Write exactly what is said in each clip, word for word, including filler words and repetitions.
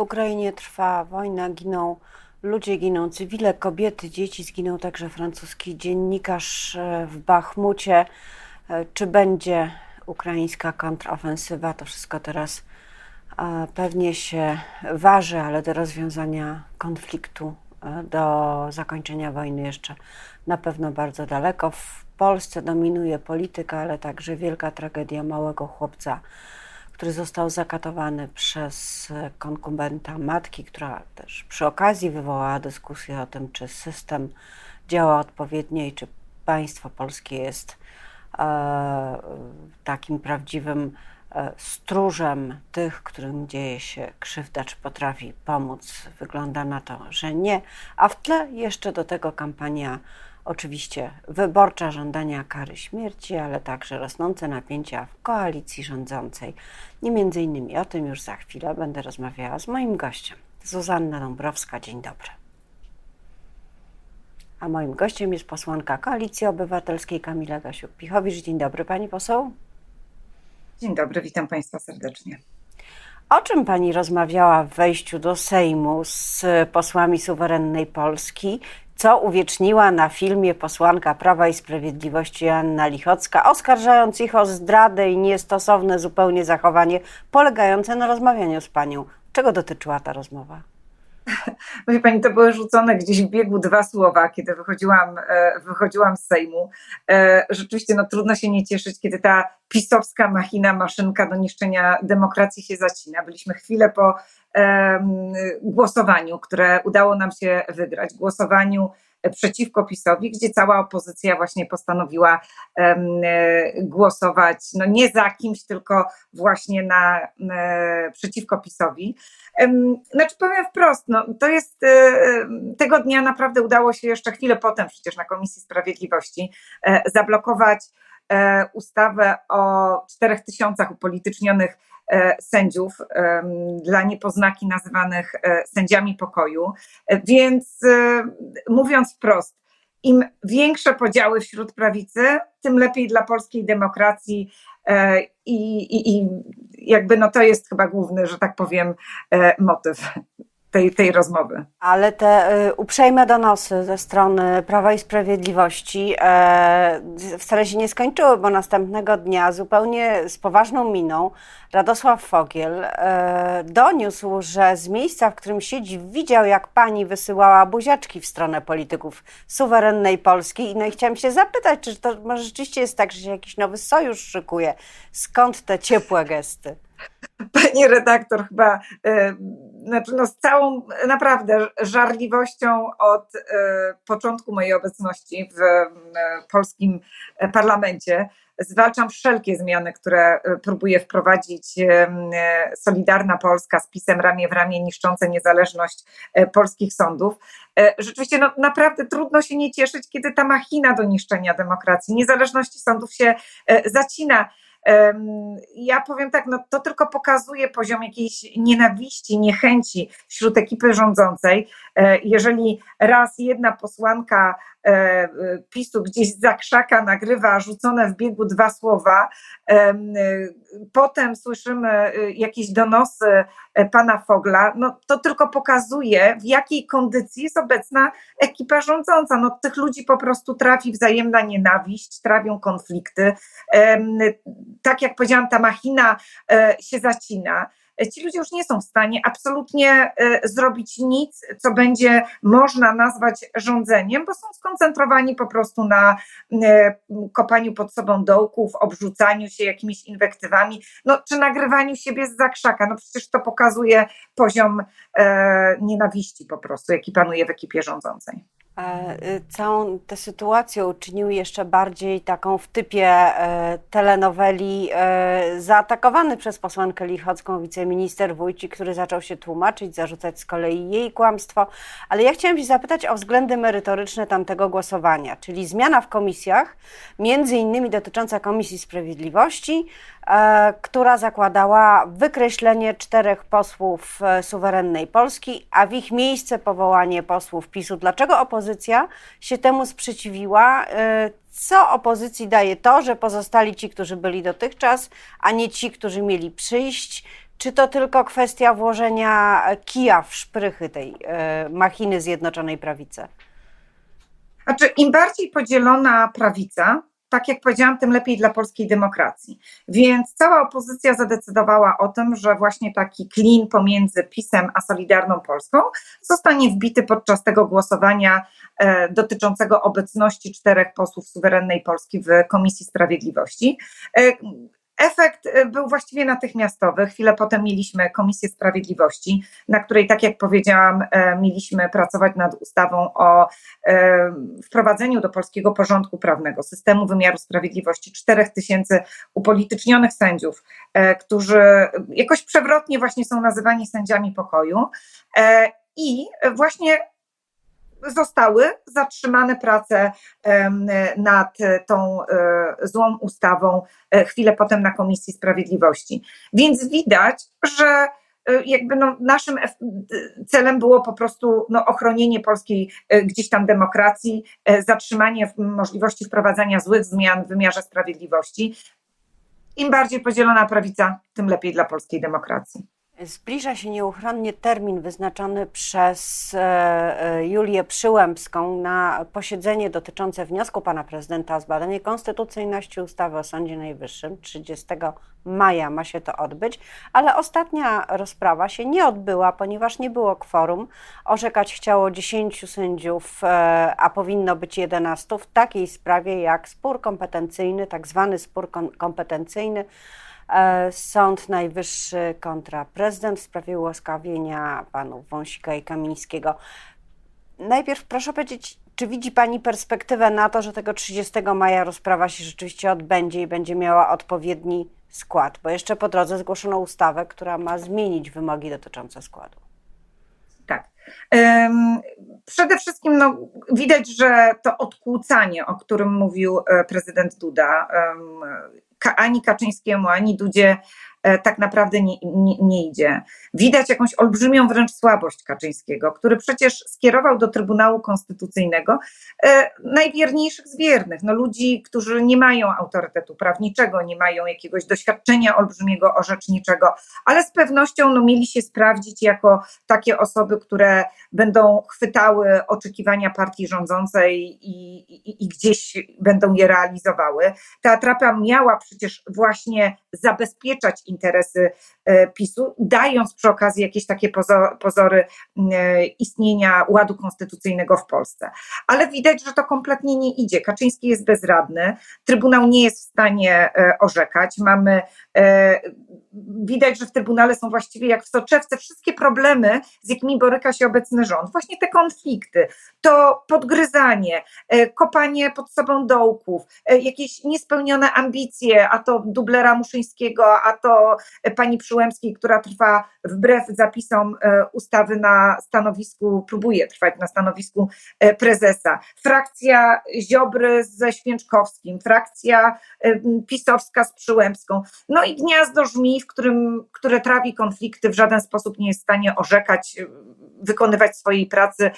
W Ukrainie trwa wojna, giną ludzie, giną cywile, kobiety, dzieci. Zginął także francuski dziennikarz w Bachmucie. Czy będzie ukraińska kontrofensywa? To wszystko teraz pewnie się waży, ale do rozwiązania konfliktu, do zakończenia wojny jeszcze na pewno bardzo daleko. W Polsce dominuje polityka, ale także wielka tragedia małego chłopca, który został zakatowany przez konkubenta matki, która też przy okazji wywołała dyskusję o tym, czy system działa odpowiednio i czy państwo polskie jest e, takim prawdziwym e, stróżem tych, którym dzieje się krzywda, czy potrafi pomóc. Wygląda na to, że nie. A w tle jeszcze do tego kampania oczywiście wyborcza, żądania kary śmierci, ale także rosnące napięcia w koalicji rządzącej. I między innymi o tym już za chwilę będę rozmawiała z moim gościem, Zuzanna Dąbrowska. Dzień dobry. A moim gościem jest posłanka Koalicji Obywatelskiej Kamila Gasiuk-Pihowicz. Dzień dobry, pani poseł. Dzień dobry, witam państwa serdecznie. O czym pani rozmawiała w wejściu do Sejmu z posłami Suwerennej Polski? Co uwieczniła na filmie posłanka Prawa i Sprawiedliwości Anna Lichocka, oskarżając ich o zdradę i niestosowne zupełnie zachowanie polegające na rozmawianiu z panią? Czego dotyczyła ta rozmowa? Mówi pani, to były rzucone gdzieś w biegu dwa słowa, kiedy wychodziłam, wychodziłam z Sejmu. Rzeczywiście no, trudno się nie cieszyć, kiedy ta pisowska machina, maszynka do niszczenia demokracji się zacina. Byliśmy chwilę po um, głosowaniu, które udało nam się wygrać, głosowaniu przeciwko PiS-owi, gdzie cała opozycja właśnie postanowiła um, głosować no nie za kimś, tylko właśnie na, um, przeciwko PiS-owi. Um, znaczy powiem wprost, no, to jest um, tego dnia naprawdę udało się jeszcze chwilę potem przecież na Komisji Sprawiedliwości um, zablokować um, ustawę o czterech tysiącach upolitycznionych sędziów, dla niepoznaki nazywanych sędziami pokoju. Więc mówiąc wprost, im większe podziały wśród prawicy, tym lepiej dla polskiej demokracji i, i, i jakby no to jest chyba główny, że tak powiem, motyw tej, tej rozmowy. Ale te uprzejme donosy ze strony Prawa i Sprawiedliwości wcale się nie skończyły, bo następnego dnia zupełnie z poważną miną Radosław Fogiel doniósł, że z miejsca, w którym siedzi, widział, jak pani wysyłała buziaczki w stronę polityków Suwerennej Polski. No i chciałam się zapytać, czy to może rzeczywiście jest tak, że się jakiś nowy sojusz szykuje? Skąd te ciepłe gesty? Pani redaktor, chyba znaczy no z całą naprawdę żarliwością od początku mojej obecności w polskim parlamencie zwalczam wszelkie zmiany, które próbuje wprowadzić Solidarna Polska z PiS-em ramię w ramię, niszczące niezależność polskich sądów. Rzeczywiście no, naprawdę trudno się nie cieszyć, kiedy ta machina do niszczenia demokracji, niezależności sądów się zacina. Ja powiem tak, no to tylko pokazuje poziom jakiejś nienawiści, niechęci wśród ekipy rządzącej. Jeżeli raz jedna posłanka PiS-u gdzieś za krzaka nagrywa rzucone w biegu dwa słowa, potem słyszymy jakieś donosy pana Fogla, no to tylko pokazuje, w jakiej kondycji jest obecna ekipa rządząca. No tych ludzi po prostu trafi wzajemna nienawiść, trawią konflikty. Tak jak powiedziałam, ta machina się zacina. Ci ludzie już nie są w stanie absolutnie zrobić nic, co będzie można nazwać rządzeniem, bo są skoncentrowani po prostu na kopaniu pod sobą dołków, obrzucaniu się jakimiś inwektywami, no, czy nagrywaniu siebie zza krzaka. No przecież to pokazuje poziom e, nienawiści po prostu, jaki panuje w ekipie rządzącej. Całą tę sytuację uczynił jeszcze bardziej taką w typie e, telenoweli e, zaatakowany przez posłankę Lichocką wiceminister Wójcik, który zaczął się tłumaczyć, zarzucać z kolei jej kłamstwo. Ale ja chciałam się zapytać o względy merytoryczne tamtego głosowania, czyli zmiana w komisjach, między innymi dotycząca Komisji Sprawiedliwości, e, która zakładała wykreślenie czterech posłów Suwerennej Polski, a w ich miejsce powołanie posłów PiS-u. Dlaczego opozycja się temu sprzeciwiła? Co opozycji daje to, że pozostali ci, którzy byli dotychczas, a nie ci, którzy mieli przyjść? Czy to tylko kwestia włożenia kija w szprychy tej machiny Zjednoczonej Prawicy? Znaczy, im bardziej podzielona prawica, tak jak powiedziałam, tym lepiej dla polskiej demokracji. Więc cała opozycja zadecydowała o tym, że właśnie taki klin pomiędzy PiS-em a Solidarną Polską zostanie wbity podczas tego głosowania e, dotyczącego obecności czterech posłów Suwerennej Polski w Komisji Sprawiedliwości. E, Efekt był właściwie natychmiastowy. Chwilę potem mieliśmy Komisję Sprawiedliwości, na której, tak jak powiedziałam, mieliśmy pracować nad ustawą o wprowadzeniu do polskiego porządku prawnego, systemu wymiaru sprawiedliwości, czterech tysięcy upolitycznionych sędziów, którzy jakoś przewrotnie właśnie są nazywani sędziami pokoju, i właśnie zostały zatrzymane prace nad tą złą ustawą chwilę potem na Komisji Sprawiedliwości. Więc widać, że jakby no naszym celem było po prostu no ochronienie polskiej gdzieś tam demokracji, zatrzymanie możliwości wprowadzania złych zmian w wymiarze sprawiedliwości. Im bardziej podzielona prawica, tym lepiej dla polskiej demokracji. Zbliża się nieuchronnie termin wyznaczony przez Julię Przyłębską na posiedzenie dotyczące wniosku pana prezydenta z badania konstytucyjności ustawy o Sądzie Najwyższym. trzydziestego maja ma się to odbyć, ale ostatnia rozprawa się nie odbyła, ponieważ nie było kworum. Orzekać chciało dziesięciu sędziów, a powinno być jedenastu w takiej sprawie jak spór kompetencyjny, tak zwany spór kompetencyjny, Sąd Najwyższy kontra prezydent w sprawie ułaskawienia panów Wąsika i Kamińskiego. Najpierw proszę powiedzieć, czy widzi pani perspektywę na to, że tego trzydziestego maja rozprawa się rzeczywiście odbędzie i będzie miała odpowiedni skład? Bo jeszcze po drodze zgłoszono ustawę, która ma zmienić wymogi dotyczące składu. Tak. Przede wszystkim no, widać, że to odkłócanie, o którym mówił prezydent Duda, ani Kaczyńskiemu, ani Dudzie tak naprawdę nie, nie, nie idzie. Widać jakąś olbrzymią wręcz słabość Kaczyńskiego, który przecież skierował do Trybunału Konstytucyjnego e, najwierniejszych z wiernych, no, ludzi, którzy nie mają autorytetu prawniczego, nie mają jakiegoś doświadczenia olbrzymiego, orzeczniczego, ale z pewnością no, mieli się sprawdzić jako takie osoby, które będą chwytały oczekiwania partii rządzącej i, i, i gdzieś będą je realizowały. Ta atrapa miała przecież właśnie zabezpieczać interesy PiS-u, dając przy okazji jakieś takie pozory istnienia ładu konstytucyjnego w Polsce. Ale widać, że to kompletnie nie idzie. Kaczyński jest bezradny, Trybunał nie jest w stanie orzekać. Mamy, widać, że w Trybunale są właściwie jak w soczewce wszystkie problemy, z jakimi boryka się obecny rząd. Właśnie te konflikty, to podgryzanie, kopanie pod sobą dołków, jakieś niespełnione ambicje, a to dublera Muszyńskiego, a to pani Przyłębskiej, która trwa wbrew zapisom ustawy na stanowisku, próbuje trwać na stanowisku prezesa. Frakcja Ziobry ze Święczkowskim, frakcja pisowska z Przyłębską. No i gniazdo żmij, w którym, które trawi konflikty, w żaden sposób nie jest w stanie orzekać, wykonywać swojej pracy.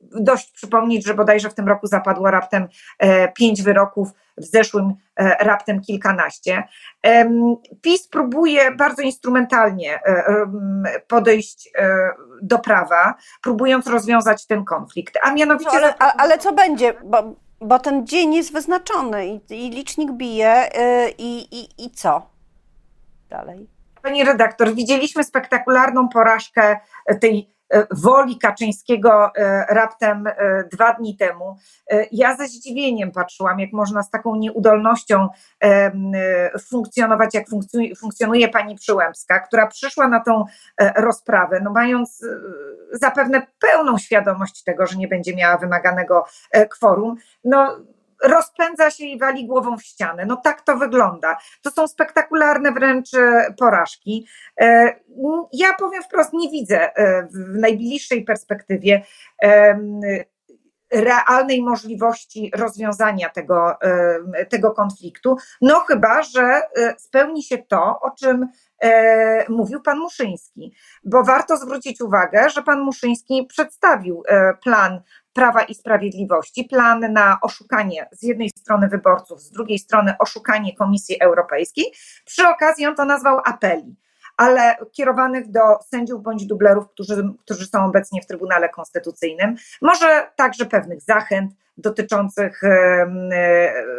Dość przypomnieć, że bodajże w tym roku zapadło raptem pięć wyroków, w zeszłym raptem kilkanaście. PiS próbuje bardzo instrumentalnie podejść do prawa, próbując rozwiązać ten konflikt, a mianowicie... No, ale, ale co będzie, bo, bo ten dzień jest wyznaczony i, i licznik bije i, i, i co dalej? Pani redaktor, widzieliśmy spektakularną porażkę tej woli Kaczyńskiego raptem dwa dni temu. Ja ze zdziwieniem patrzyłam, jak można z taką nieudolnością funkcjonować, jak funkcjonuje pani Przyłębska, która przyszła na tą rozprawę, no mając zapewne pełną świadomość tego, że nie będzie miała wymaganego kworum, no rozpędza się i wali głową w ścianę. No tak to wygląda. To są spektakularne wręcz porażki. Ja powiem wprost, nie widzę w najbliższej perspektywie realnej możliwości rozwiązania tego, tego konfliktu. No chyba, że spełni się to, o czym mówił pan Muszyński. Bo warto zwrócić uwagę, że pan Muszyński przedstawił plan Prawa i Sprawiedliwości, plan na oszukanie z jednej strony wyborców, z drugiej strony oszukanie Komisji Europejskiej. Przy okazji on to nazwał apeli. ale kierowanych do sędziów bądź dublerów, którzy, którzy są obecnie w Trybunale Konstytucyjnym. Może także pewnych zachęt dotyczących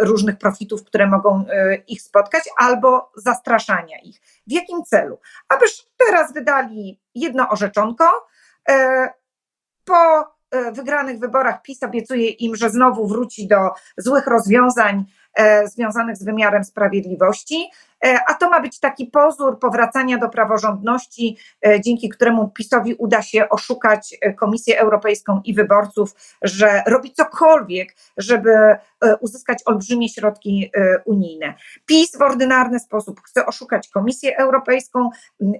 różnych profitów, które mogą ich spotkać, albo zastraszania ich. W jakim celu? Abyż teraz wydali jedno orzeczonko, po wygranych wyborach PiS obiecuje im, że znowu wróci do złych rozwiązań związanych z wymiarem sprawiedliwości, a to ma być taki pozór powracania do praworządności, dzięki któremu PiS-owi uda się oszukać Komisję Europejską i wyborców, że robi cokolwiek, żeby uzyskać olbrzymie środki unijne. PiS w ordynarny sposób chce oszukać Komisję Europejską,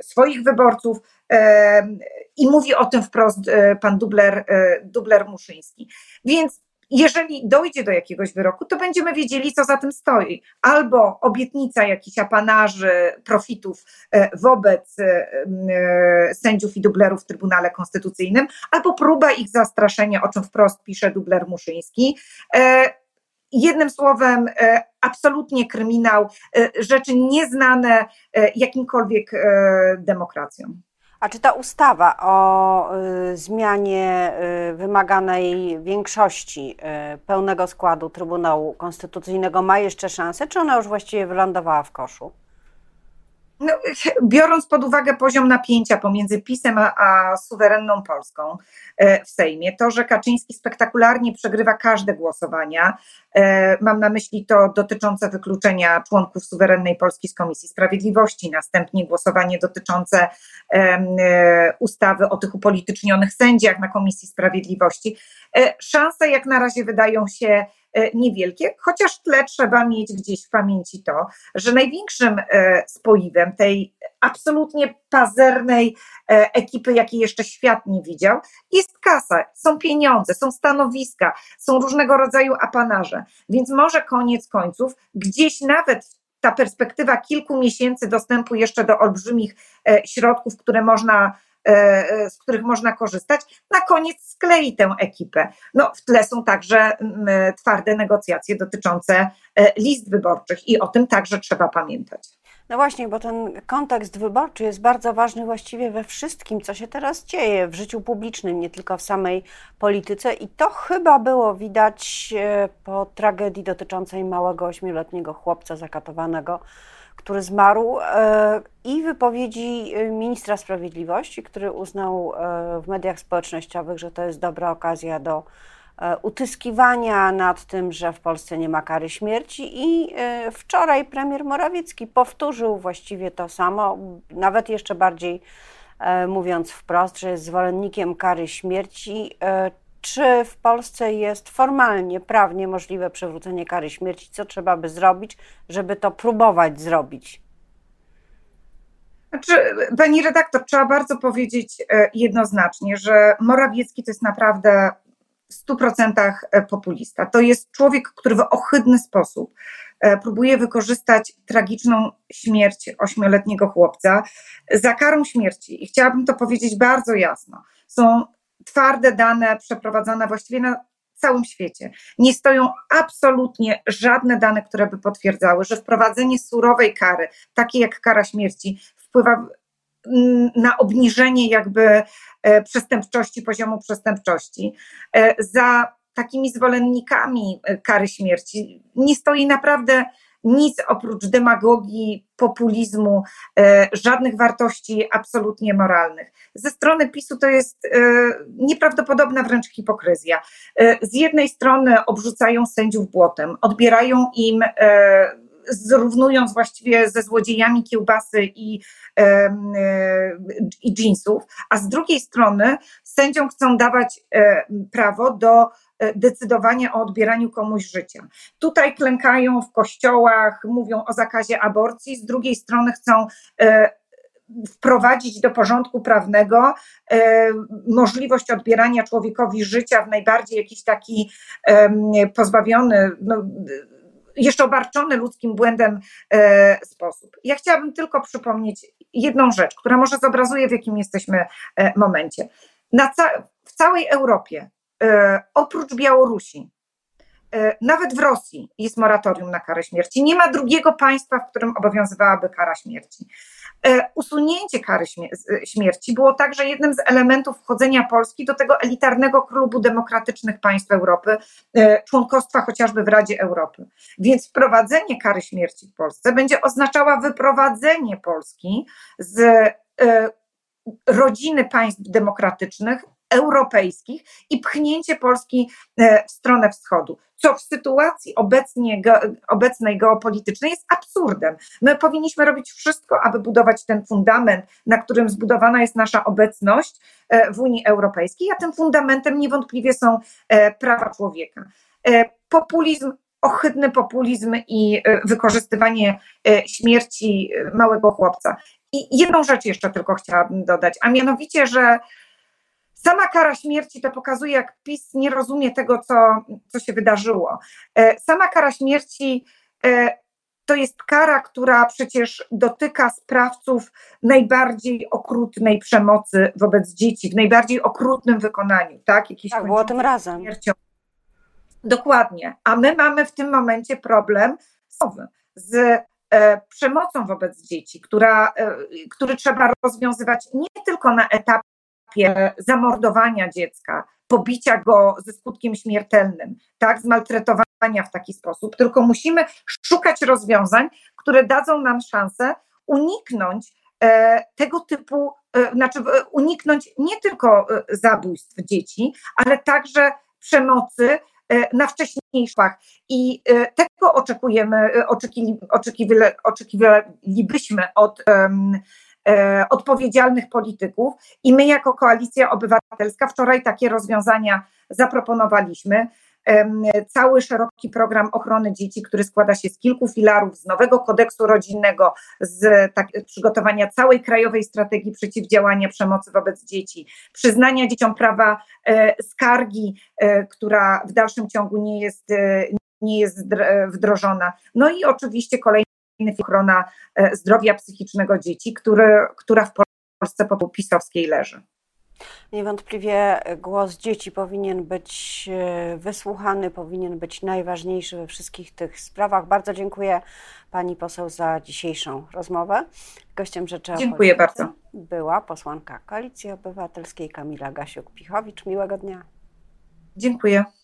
swoich wyborców i mówi o tym wprost pan dubler, dubler Muszyński. Więc jeżeli dojdzie do jakiegoś wyroku, to będziemy wiedzieli, co za tym stoi. Albo obietnica jakichś apanarzy, profitów wobec sędziów i dublerów w Trybunale Konstytucyjnym, albo próba ich zastraszenia, o czym wprost pisze dubler Muszyński. Jednym słowem, absolutnie kryminał, rzeczy nieznane jakimkolwiek demokracjom. A czy ta ustawa o zmianie wymaganej większości pełnego składu Trybunału Konstytucyjnego ma jeszcze szansę, czy ona już właściwie wylądowała w koszu? No, biorąc pod uwagę poziom napięcia pomiędzy PiS-em a, a Suwerenną Polską e, w Sejmie, to, że Kaczyński spektakularnie przegrywa każde głosowania, e, mam na myśli to dotyczące wykluczenia członków Suwerennej Polski z Komisji Sprawiedliwości, następnie głosowanie dotyczące e, ustawy o tych upolitycznionych sędziach na Komisji Sprawiedliwości, e, szanse jak na razie wydają się niewielkie, chociaż w tle trzeba mieć gdzieś w pamięci to, że największym spoiwem tej absolutnie pazernej ekipy, jakiej jeszcze świat nie widział, jest kasa, są pieniądze, są stanowiska, są różnego rodzaju apanarze, więc może koniec końców gdzieś nawet ta perspektywa kilku miesięcy dostępu jeszcze do olbrzymich środków, które można z których można korzystać, na koniec sklei tę ekipę. No, w tle są także twarde negocjacje dotyczące list wyborczych i o tym także trzeba pamiętać. No właśnie, bo ten kontekst wyborczy jest bardzo ważny właściwie we wszystkim, co się teraz dzieje w życiu publicznym, nie tylko w samej polityce, i to chyba było widać po tragedii dotyczącej małego ośmioletniego chłopca zakatowanego, który zmarł, i wypowiedzi ministra sprawiedliwości, który uznał w mediach społecznościowych, że to jest dobra okazja do utyskiwania nad tym, że w Polsce nie ma kary śmierci, i wczoraj premier Morawiecki powtórzył właściwie to samo, nawet jeszcze bardziej mówiąc wprost, że jest zwolennikiem kary śmierci. Czy w Polsce jest formalnie, prawnie możliwe przywrócenie kary śmierci? Co trzeba by zrobić, żeby to próbować zrobić? Znaczy, pani redaktor, trzeba bardzo powiedzieć jednoznacznie, że Morawiecki to jest naprawdę w stu procentach populista. To jest człowiek, który w ohydny sposób próbuje wykorzystać tragiczną śmierć ośmioletniego chłopca za karą śmierci. I chciałabym to powiedzieć bardzo jasno. Są twarde dane przeprowadzone właściwie na całym świecie. Nie stoją absolutnie żadne dane, które by potwierdzały, że wprowadzenie surowej kary, takiej jak kara śmierci, wpływa na obniżenie jakby przestępczości, poziomu przestępczości. Za takimi zwolennikami kary śmierci nie stoi naprawdę nic oprócz demagogii, populizmu, e, żadnych wartości absolutnie moralnych. Ze strony PiS-u to jest e, nieprawdopodobna wręcz hipokryzja. E, z jednej strony obrzucają sędziów błotem, odbierają im, e, zrównując właściwie ze złodziejami kiełbasy i, e, e, i dżinsów, a z drugiej strony sędziom chcą dawać e, prawo do decydowanie o odbieraniu komuś życia. Tutaj klękają w kościołach, mówią o zakazie aborcji, z drugiej strony chcą e, wprowadzić do porządku prawnego e, możliwość odbierania człowiekowi życia w najbardziej jakiś taki e, pozbawiony, no, jeszcze obarczony ludzkim błędem e, sposób. Ja chciałabym tylko przypomnieć jedną rzecz, która może zobrazuje, w jakim jesteśmy e, momencie. Na ca- w całej Europie, E, oprócz Białorusi, Nawet w Rosji jest moratorium na karę śmierci. Nie ma drugiego państwa, w którym obowiązywałaby kara śmierci. Usunięcie kary śmierci było także jednym z elementów wchodzenia Polski do tego elitarnego klubu demokratycznych państw Europy, członkostwa chociażby w Radzie Europy. Więc wprowadzenie kary śmierci w Polsce będzie oznaczała wyprowadzenie Polski z rodziny państw demokratycznych, europejskich i pchnięcie Polski w stronę wschodu, co w sytuacji obecnie, obecnej geopolitycznej jest absurdem. My powinniśmy robić wszystko, aby budować ten fundament, na którym zbudowana jest nasza obecność w Unii Europejskiej, a tym fundamentem niewątpliwie są prawa człowieka. Populizm, ohydny populizm i wykorzystywanie śmierci małego chłopca. I jedną rzecz jeszcze tylko chciałabym dodać, a mianowicie, że sama kara śmierci to pokazuje, jak PiS nie rozumie tego, co, co się wydarzyło. Sama kara śmierci to jest kara, która przecież dotyka sprawców najbardziej okrutnej przemocy wobec dzieci, w najbardziej okrutnym wykonaniu. Tak, Jakiś tak było tym razem. Śmiercią. Dokładnie. A my mamy w tym momencie problem z przemocą wobec dzieci, która, który trzeba rozwiązywać nie tylko na etapie zamordowania dziecka, pobicia go ze skutkiem śmiertelnym, tak, zmaltretowania w taki sposób, tylko musimy szukać rozwiązań, które dadzą nam szansę uniknąć e, tego typu, e, znaczy uniknąć nie tylko e, zabójstw dzieci, ale także przemocy e, na wcześniejszych etapach. I e, tego oczekujemy, oczeki, oczekiwali, oczekiwalibyśmy od um, odpowiedzialnych polityków i my jako Koalicja Obywatelska wczoraj takie rozwiązania zaproponowaliśmy. Cały szeroki program ochrony dzieci, który składa się z kilku filarów, z nowego kodeksu rodzinnego, z tak, przygotowania całej krajowej strategii przeciwdziałania przemocy wobec dzieci, przyznania dzieciom prawa e, skargi, e, która w dalszym ciągu nie jest, e, nie jest wdrożona. No i oczywiście kolejny ochrona zdrowia psychicznego dzieci, który, która w Polsce po pisowskiej leży. Niewątpliwie głos dzieci powinien być wysłuchany, powinien być najważniejszy we wszystkich tych sprawach. Bardzo dziękuję pani poseł za dzisiejszą rozmowę. Gościem Rzeczy Dziękuję bardzo. była posłanka Koalicji Obywatelskiej Kamila Gasiuk-Pihowicz. Miłego dnia. Dziękuję.